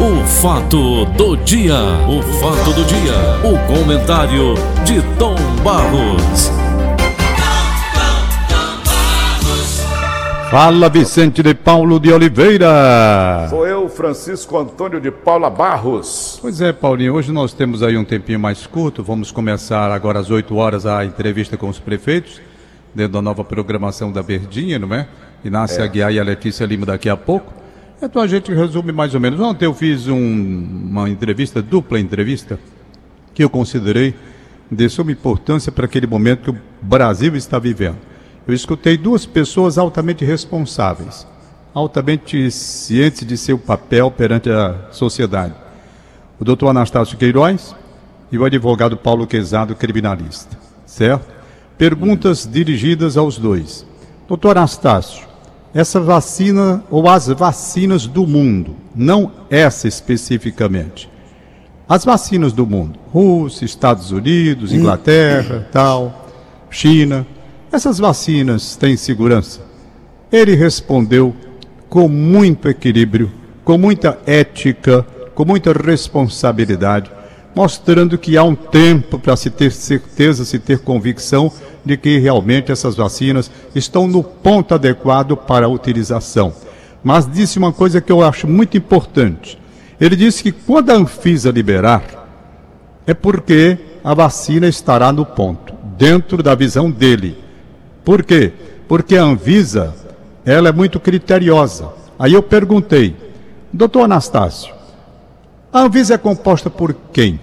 O fato do dia. O fato do dia. O comentário de Tom Barros. Fala, Vicente de Paulo de Oliveira. Sou eu, Francisco Antônio de Paula Barros. Pois é, Paulinho, hoje nós temos aí um tempinho mais curto. Vamos começar agora às 8 horas a entrevista com os prefeitos, dentro da nova programação da Verdinha, não é? Inácia Aguiar e a Letícia Lima daqui a pouco. Então a gente resume mais ou menos. Ontem eu fiz uma entrevista, dupla entrevista, que eu considerei de suma importância para aquele momento que o Brasil está vivendo. Eu escutei duas pessoas altamente responsáveis, altamente cientes de seu papel perante a sociedade. O doutor Anastácio Queiroz e o advogado Paulo Quezado, criminalista, certo? Perguntas dirigidas aos dois. Doutor Anastácio, essa vacina ou as vacinas do mundo, não essa especificamente, as vacinas do mundo, Rússia, Estados Unidos, Inglaterra, tal, China, essas vacinas têm segurança? Ele respondeu com muito equilíbrio, com muita ética, com muita responsabilidade, mostrando que há um tempo para se ter certeza, se ter convicção de que realmente essas vacinas estão no ponto adequado para a utilização. Mas disse uma coisa que eu acho muito importante. Ele disse que quando a Anvisa liberar, é porque a vacina estará no ponto, dentro da visão dele. Por quê? Porque a Anvisa, ela é muito criteriosa. Aí eu perguntei, doutor Anastácio, a Anvisa é composta por quem?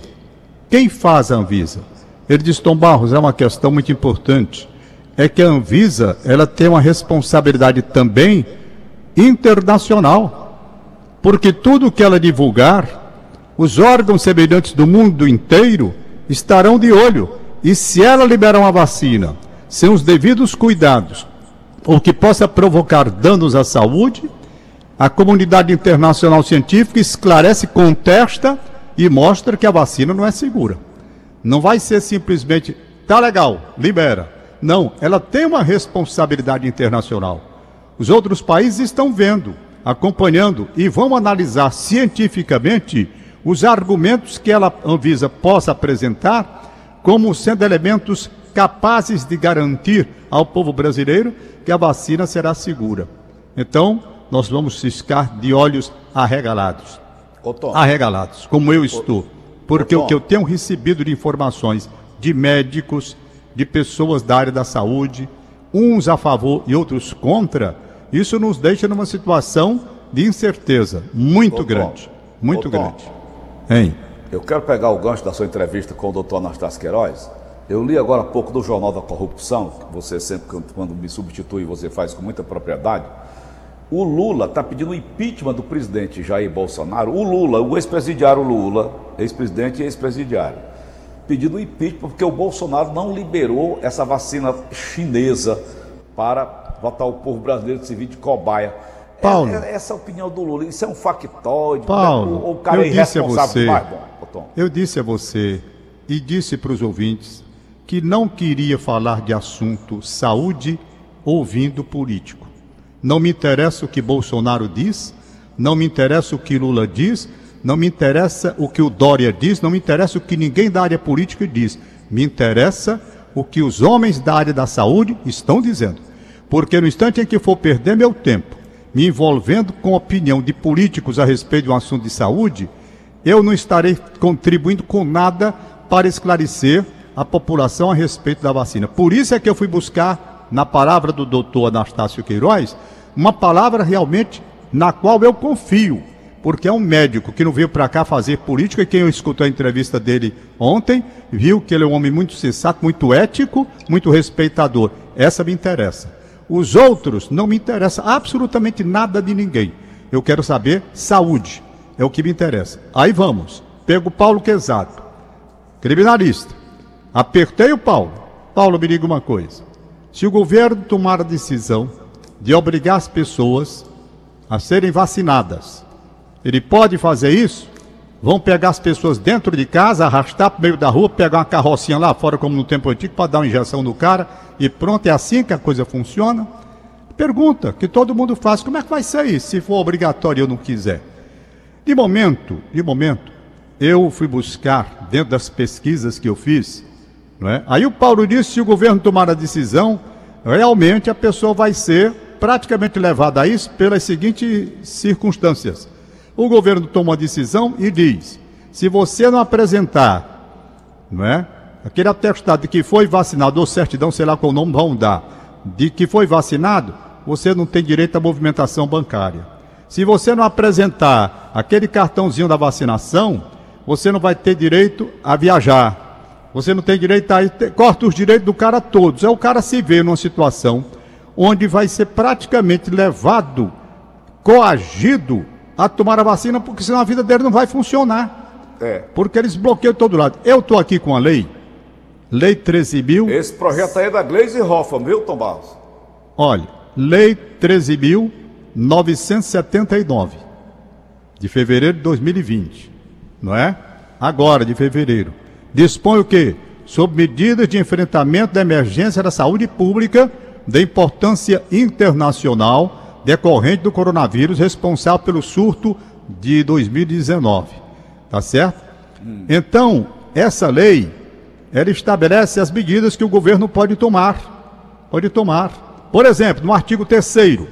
Quem faz a Anvisa? Ele disse, Tom Barros, é uma questão muito importante. É que a Anvisa, ela tem uma responsabilidade também internacional. Porque tudo que ela divulgar, os órgãos semelhantes do mundo inteiro estarão de olho. E se ela liberar uma vacina sem os devidos cuidados, ou que possa provocar danos à saúde, a comunidade internacional científica esclarece, contesta e mostra que a vacina não é segura. Não vai ser simplesmente, tá legal, libera. Não, ela tem uma responsabilidade internacional. Os outros países estão vendo, acompanhando e vão analisar cientificamente os argumentos que ela, Anvisa, possa apresentar como sendo elementos capazes de garantir ao povo brasileiro que a vacina será segura. Então, nós vamos ciscar de olhos arregalados. Ô, Tom, arregalados, como eu estou. Porque o que eu tenho recebido de informações de médicos, de pessoas da área da saúde, uns a favor e outros contra, isso nos deixa numa situação de incerteza muito grande. Muito grande. Hein? Eu quero pegar o gancho da sua entrevista com o doutor Anastácio Queiroz. Eu li agora há pouco do Jornal da Corrupção, que você sempre, quando me substitui, você faz com muita propriedade. O Lula está pedindo o impeachment do presidente Jair Bolsonaro. O Lula, o ex-presidiário Lula, ex-presidente e ex-presidiário, pedindo o impeachment porque o Bolsonaro não liberou essa vacina chinesa para botar o povo brasileiro de servir de cobaia. Paulo, essa é a opinião do Lula. Isso é um factóide. Paulo, o cara é irresponsável. Eu disse a você e disse para os ouvintes que não queria falar de assunto saúde ouvindo político. Não me interessa o que Bolsonaro diz, não me interessa o que Lula diz, não me interessa o que o Dória diz, não me interessa o que ninguém da área política diz. Me interessa o que os homens da área da saúde estão dizendo. Porque no instante em que for perder meu tempo, me envolvendo com a opinião de políticos a respeito de um assunto de saúde, eu não estarei contribuindo com nada para esclarecer a população a respeito da vacina. Por isso é que eu fui buscar na palavra do doutor Anastácio Queiroz, uma palavra realmente na qual eu confio, porque é um médico que não veio para cá fazer política, e quem eu escutou a entrevista dele ontem, viu que ele é um homem muito sensato, muito ético, muito respeitador. Essa me interessa. Os outros não me interessa absolutamente nada de ninguém. Eu quero saber saúde, é o que me interessa. Aí vamos, pego o Paulo Quezado, criminalista. Apertei o Paulo. Paulo, me diga uma coisa. Se o governo tomar a decisão de obrigar as pessoas a serem vacinadas, ele pode fazer isso? Vão pegar as pessoas dentro de casa, arrastar para o meio da rua, pegar uma carrocinha lá fora, como no tempo antigo, para dar uma injeção no cara e pronto, é assim que a coisa funciona? Pergunta que todo mundo faz, como é que vai ser isso se for obrigatório e eu não quiser? De momento, eu fui buscar, dentro das pesquisas que eu fiz, não é? Aí o Paulo disse, se o governo tomar a decisão, realmente a pessoa vai ser praticamente levada a isso pelas seguintes circunstâncias. O governo toma a decisão e diz, se você não apresentar, não é? Aquele atestado de que foi vacinado, ou certidão, sei lá qual nome vão dar, de que foi vacinado, você não tem direito à movimentação bancária. Se você não apresentar aquele cartãozinho da vacinação, você não vai ter direito a viajar. Você não tem direito a... Corta os direitos do cara todos. É o cara se vê numa situação onde vai ser praticamente levado, coagido a tomar a vacina, porque senão a vida dele não vai funcionar. É. Porque eles bloqueiam de todo lado. Eu estou aqui com a lei... Lei 13.000... Esse projeto aí é da Gleisi Hoffa, viu, Tom Barros? Olha, Lei 13.979, de fevereiro de 2020, não é? Agora, de fevereiro. Dispõe o quê? Sobre medidas de enfrentamento da emergência da saúde pública de importância internacional decorrente do coronavírus responsável pelo surto de 2019. Tá certo? Então, essa lei... Ela estabelece as medidas que o governo pode tomar. Por exemplo, no artigo 3º.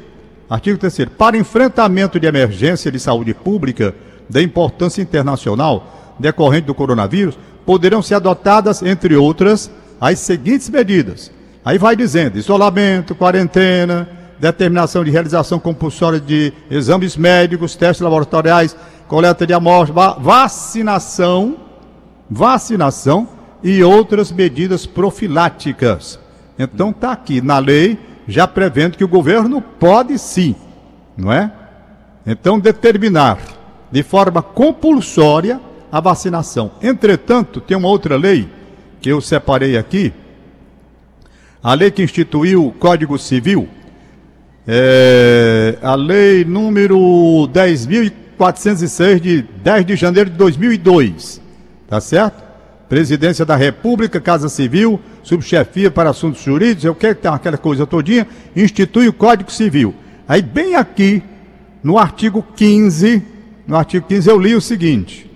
Artigo 3º. Para enfrentamento de emergência de saúde pública de importância internacional decorrente do coronavírus, poderão ser adotadas, entre outras, as seguintes medidas. Aí vai dizendo, isolamento, quarentena, determinação de realização compulsória de exames médicos, testes laboratoriais, coleta de amostras, vacinação, e outras medidas profiláticas. Então está aqui na lei, já prevendo que o governo pode sim, não é? Então determinar de forma compulsória a vacinação. Entretanto, tem uma outra lei que eu separei aqui, a lei que instituiu o Código Civil, a lei número 10.406, de 10 de janeiro de 2002, tá certo? Presidência da República, Casa Civil, subchefia para assuntos jurídicos, eu quero que tenha aquela coisa todinha, institui o Código Civil. Aí bem aqui, no artigo 15 eu li o seguinte,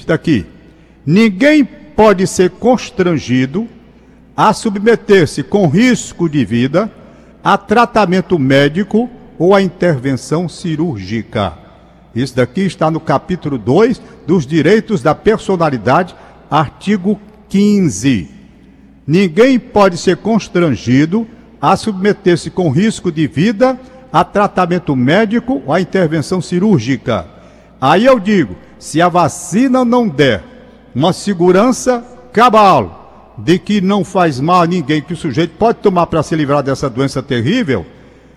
está aqui. Ninguém pode ser constrangido a submeter-se com risco de vida a tratamento médico ou a intervenção cirúrgica. Isso daqui está no capítulo 2 dos direitos da personalidade, artigo 15. Ninguém pode ser constrangido a submeter-se com risco de vida a tratamento médico ou a intervenção cirúrgica. Aí eu digo, se a vacina não der uma segurança cabal de que não faz mal a ninguém, que o sujeito pode tomar para se livrar dessa doença terrível,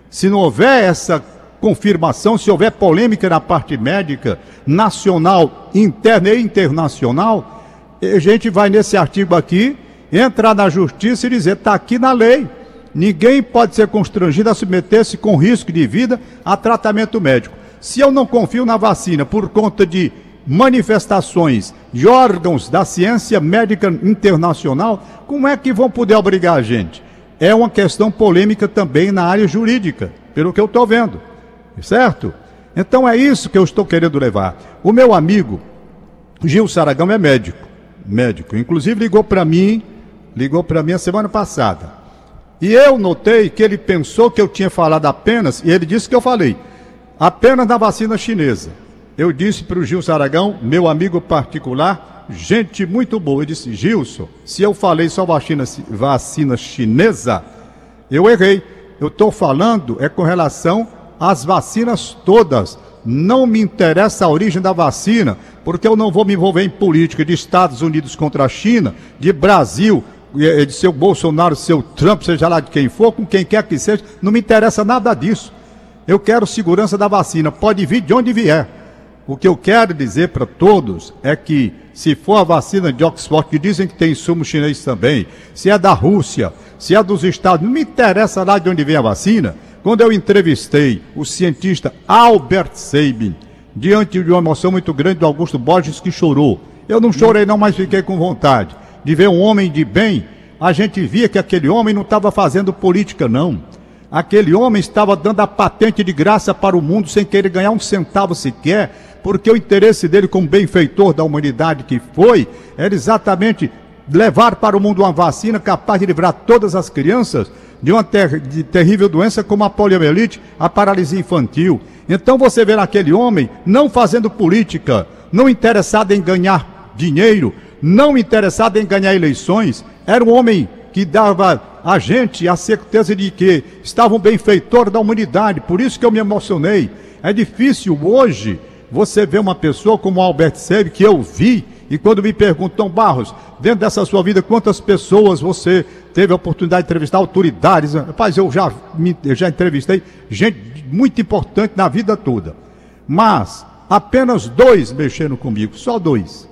se não houver essa confirmação, se houver polêmica na parte médica, nacional, interna e internacional, a gente vai nesse artigo aqui, entrar na justiça e dizer, está aqui na lei, ninguém pode ser constrangido a submeter-se com risco de vida a tratamento médico. Se eu não confio na vacina por conta de manifestações de órgãos da ciência médica internacional, como é que vão poder obrigar a gente? É uma questão polêmica também na área jurídica, pelo que eu estou vendo. Certo? Então é isso que eu estou querendo levar. O meu amigo Gilson Aragão é médico, inclusive ligou para mim a semana passada. E eu notei que ele pensou que eu tinha falado apenas, e ele disse que eu falei apenas da vacina chinesa. Eu disse para o Gilson Aragão, meu amigo particular, gente muito boa, eu disse, Gilson, se eu falei só vacina chinesa, eu errei. Eu estou falando é com relação as vacinas todas, não me interessa a origem da vacina, porque eu não vou me envolver em política de Estados Unidos contra a China, de Brasil, de seu Bolsonaro, seu Trump, seja lá de quem for, com quem quer que seja, não me interessa nada disso. Eu quero segurança da vacina, pode vir de onde vier. O que eu quero dizer para todos é que, se for a vacina de Oxford, que dizem que tem insumo chinês também, se é da Rússia, se é dos Estados Unidos, não me interessa lá de onde vem a vacina. Quando eu entrevistei o cientista Albert Sabin, diante de uma emoção muito grande do Augusto Borges, que chorou. Eu não chorei não, mas fiquei com vontade de ver um homem de bem. A gente via que aquele homem não estava fazendo política não. Aquele homem estava dando a patente de graça para o mundo sem querer ganhar um centavo sequer, porque o interesse dele como benfeitor da humanidade que foi, era exatamente levar para o mundo uma vacina capaz de livrar todas as crianças de uma terrível doença como a poliomielite, a paralisia infantil. Então você vê naquele homem não fazendo política, não interessado em ganhar dinheiro, não interessado em ganhar eleições. Era um homem que dava a gente a certeza de que estava um benfeitor da humanidade. Por isso que eu me emocionei. É difícil hoje você ver uma pessoa como o Albert Sabin, que eu vi, e quando me perguntam, Barros, dentro dessa sua vida, quantas pessoas você teve a oportunidade de entrevistar, autoridades? Rapaz, eu já entrevistei gente muito importante na vida toda. Mas apenas dois mexeram comigo, só dois.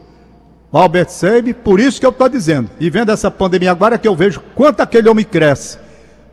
Albert Sabin, por isso que eu estou dizendo. E vendo essa pandemia agora que eu vejo quanto aquele homem cresce.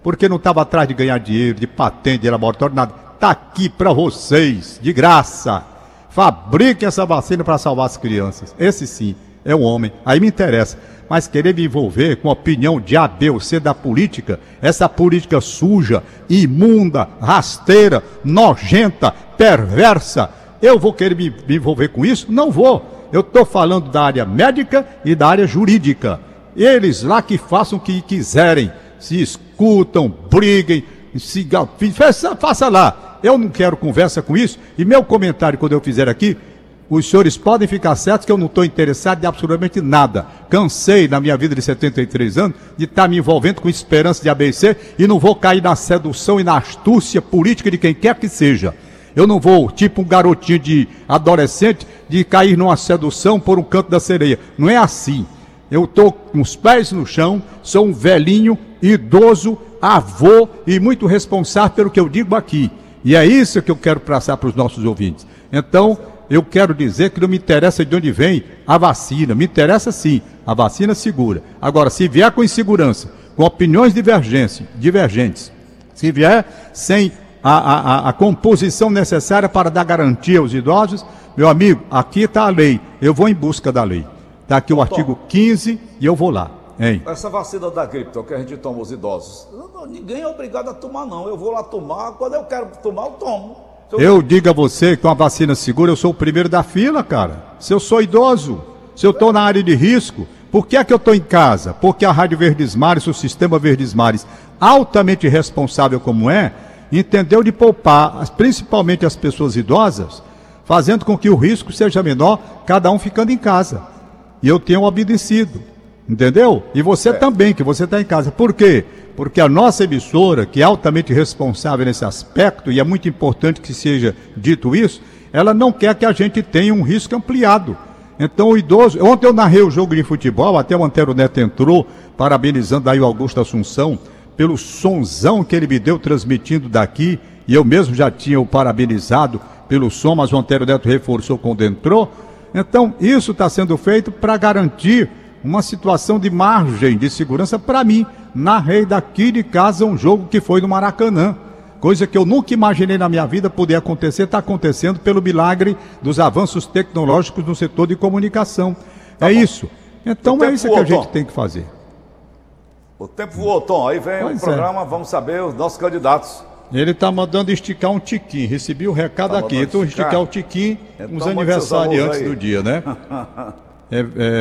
Porque não estava atrás de ganhar dinheiro, de patente, de laboratório, nada. Está aqui para vocês, de graça. Fabriquem essa vacina para salvar as crianças. Esse sim, é um homem. Aí me interessa. Mas querer me envolver com a opinião de A, B ou C da política, essa política suja, imunda, rasteira, nojenta, perversa, eu vou querer me envolver com isso? Não vou. Eu estou falando da área médica e da área jurídica. Eles lá que façam o que quiserem, se escutam, briguem, se... faça lá. Eu não quero conversa com isso. E meu comentário, quando eu fizer aqui, os senhores podem ficar certos que eu não estou interessado em absolutamente nada. Cansei, na minha vida de 73 anos, de estar me envolvendo com esperança de ABC e não vou cair na sedução e na astúcia política de quem quer que seja. Eu não vou, tipo um garotinho de adolescente, de cair numa sedução por um canto da sereia. Não é assim. Eu estou com os pés no chão, sou um velhinho, idoso, avô e muito responsável pelo que eu digo aqui. E é isso que eu quero passar para os nossos ouvintes. Então, eu quero dizer que não me interessa de onde vem a vacina. Me interessa sim, a vacina segura. Agora, se vier com insegurança, com opiniões divergentes, se vier sem... A composição necessária para dar garantia aos idosos, meu amigo, aqui está a lei, eu vou em busca da lei. Está aqui o artigo 15 e eu vou lá, hein? Essa vacina da gripe que a gente toma os idosos, ninguém é obrigado a tomar não, eu vou lá tomar, quando eu quero tomar eu tomo. Eu digo a você que uma vacina segura, eu sou o primeiro da fila, cara. Se eu sou idoso, se eu estou na área de risco, por que é que eu estou em casa? Porque a Rádio Verdesmares, o sistema Verdesmares, altamente responsável como é, entendeu de poupar, principalmente as pessoas idosas, fazendo com que o risco seja menor, cada um ficando em casa. E eu tenho obedecido, entendeu? E você também, que você está em casa. Por quê? Porque a nossa emissora, que é altamente responsável nesse aspecto, e é muito importante que seja dito isso, ela não quer que a gente tenha um risco ampliado. Então o idoso... Ontem eu narrei o jogo de futebol, até o Antero Neto entrou, parabenizando aí o Augusto Assunção, pelo sonzão que ele me deu transmitindo daqui, e eu mesmo já tinha o parabenizado pelo som, mas o Antero Neto reforçou quando entrou. Então, isso está sendo feito para garantir uma situação de margem de segurança para mim. Narrei daqui de casa um jogo que foi no Maracanã, coisa que eu nunca imaginei na minha vida poder acontecer, está acontecendo pelo milagre dos avanços tecnológicos no setor de comunicação. Tá bom. Isso. Então, é isso que a gente tem que fazer. O tempo voou, Tom. Aí vem o programa, vamos saber os nossos candidatos. Ele está mandando esticar um tiquim. Recebi o recado aqui. Então, esticar o tiquim, uns aniversariantes do dia, né?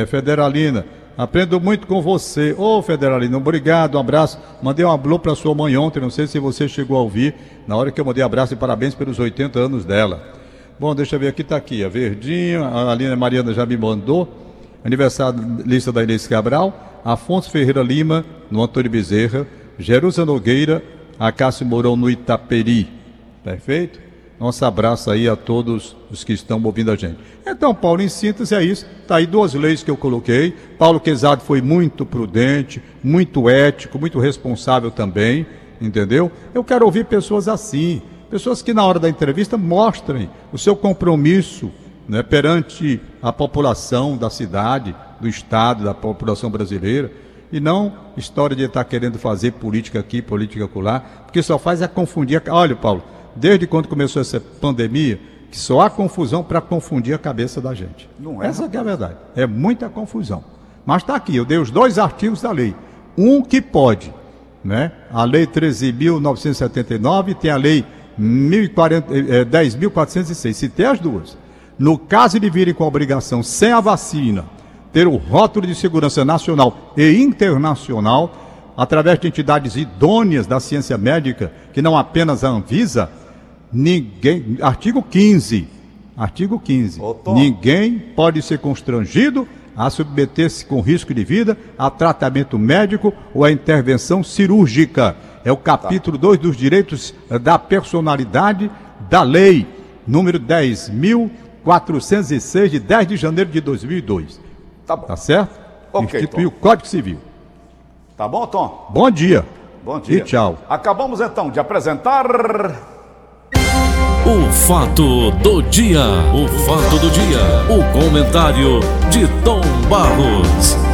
Federalina, aprendo muito com você. Ô, Federalina, obrigado, um abraço. Mandei um alô para sua mãe ontem, não sei se você chegou a ouvir, na hora que eu mandei abraço e parabéns pelos 80 anos dela. Bom, deixa eu ver aqui, está aqui, a Verdinho, a Alina Mariana já me mandou. Aniversariista da Inês Cabral. Afonso Ferreira Lima, no Antônio Bezerra, Jerusa Nogueira, a Cássio Morão no Itaperi. Perfeito? Nosso abraço aí a todos os que estão ouvindo a gente. Então, Paulo, em síntese é isso. Está aí duas leis que eu coloquei. Paulo Quezado foi muito prudente, muito ético, muito responsável também, entendeu? Eu quero ouvir pessoas assim, pessoas que na hora da entrevista mostrem o seu compromisso, né, perante a população da cidade, do Estado, da população brasileira, e não história de estar querendo fazer política aqui, política acolá, porque só faz é confundir. Olha, Paulo, desde quando começou essa pandemia, que só há confusão para confundir a cabeça da gente. Não é, essa que é a verdade. É muita confusão. Mas está aqui, eu dei os dois artigos da lei. Um que pode, né? A lei 13.979 tem a lei 10.406. Se tem as duas, no caso de virem com a obrigação sem a vacina, ter o rótulo de segurança nacional e internacional, através de entidades idôneas da ciência médica, que não apenas a Anvisa, ninguém... Artigo 15. Artigo 15. Ninguém pode ser constrangido a submeter-se com risco de vida a tratamento médico ou a intervenção cirúrgica. É o capítulo 2 dos direitos da personalidade da lei, número 10.406, de 10 de janeiro de 2002. Tá bom. Tá certo? Ok, instituiu o Código Civil. Tá bom, Tom? Bom dia. Bom dia. E tchau. Acabamos, então, de apresentar... O fato do dia, o comentário de Tom Barros.